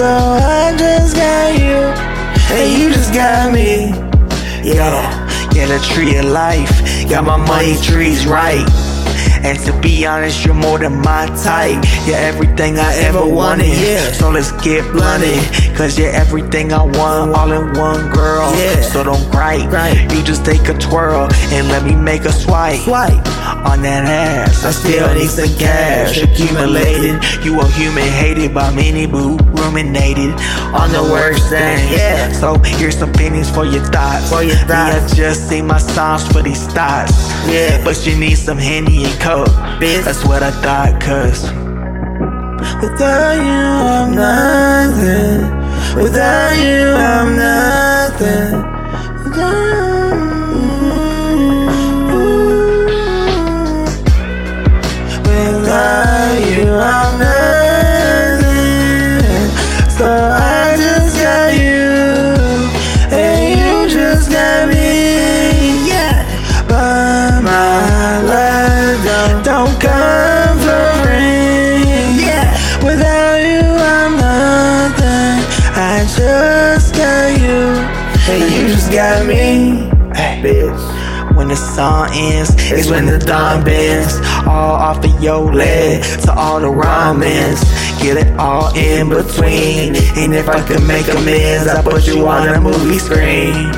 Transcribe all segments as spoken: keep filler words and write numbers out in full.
So I just got you, and you just got me. Yeah, yeah, the tree of life. Got my money trees right. And to be honest, you're more than my type. You're everything I ever wanted, yeah. So let's get blunted, cause you're everything I want, all in one girl, yeah. So don't gripe, right. You just take a twirl and let me make a swipe, swipe. On that ass, I still need some cash accumulated. You a human hated by many, boo, ruminated on the worst thing, yeah. So here's some pennies for your thoughts, for your thoughts. Me, I just see my songs for these thoughts, yeah. But you need some Henny and Coke, bitch. That's what I thought, cause without you I'm nothing. Without you I'm nothing. Without you. Don't come for free, yeah. Without you I'm nothing. I just got you, and you just got me, hey, bitch. When the sun ends, it's, it's when the dawn bends. All off of your leg to all the rhymings. Get it all in between. And if I could make amends, I put you on a movie screen.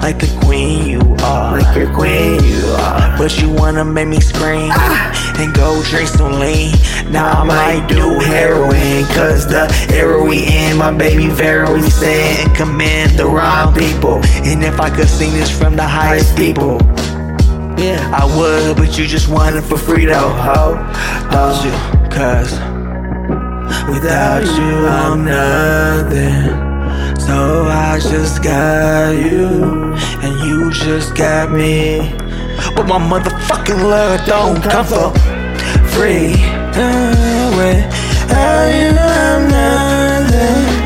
Like the queen you are, like your queen you are. But you wanna make me scream, ah, and go drink some lean. Now I might do heroin, cause the era we in, my baby Vera, we said and command the wrong people. And if I could sing this from the highest people, yeah, I would, but you just want it for free though, ho. Loves you, cause without you I'm nothing. So I just got you, and you just got me. But my motherfucking love don't come for free. Without you I'm nothing.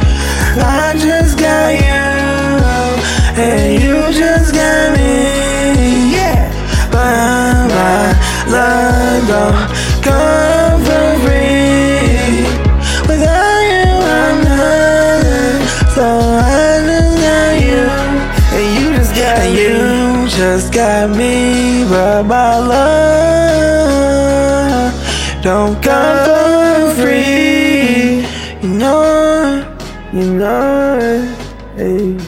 I just got you, and you just got me, yeah. But my love don't come for free. Without you I'm nothing. So you just got me, but my love don't come for free. You know it, you know it, hey.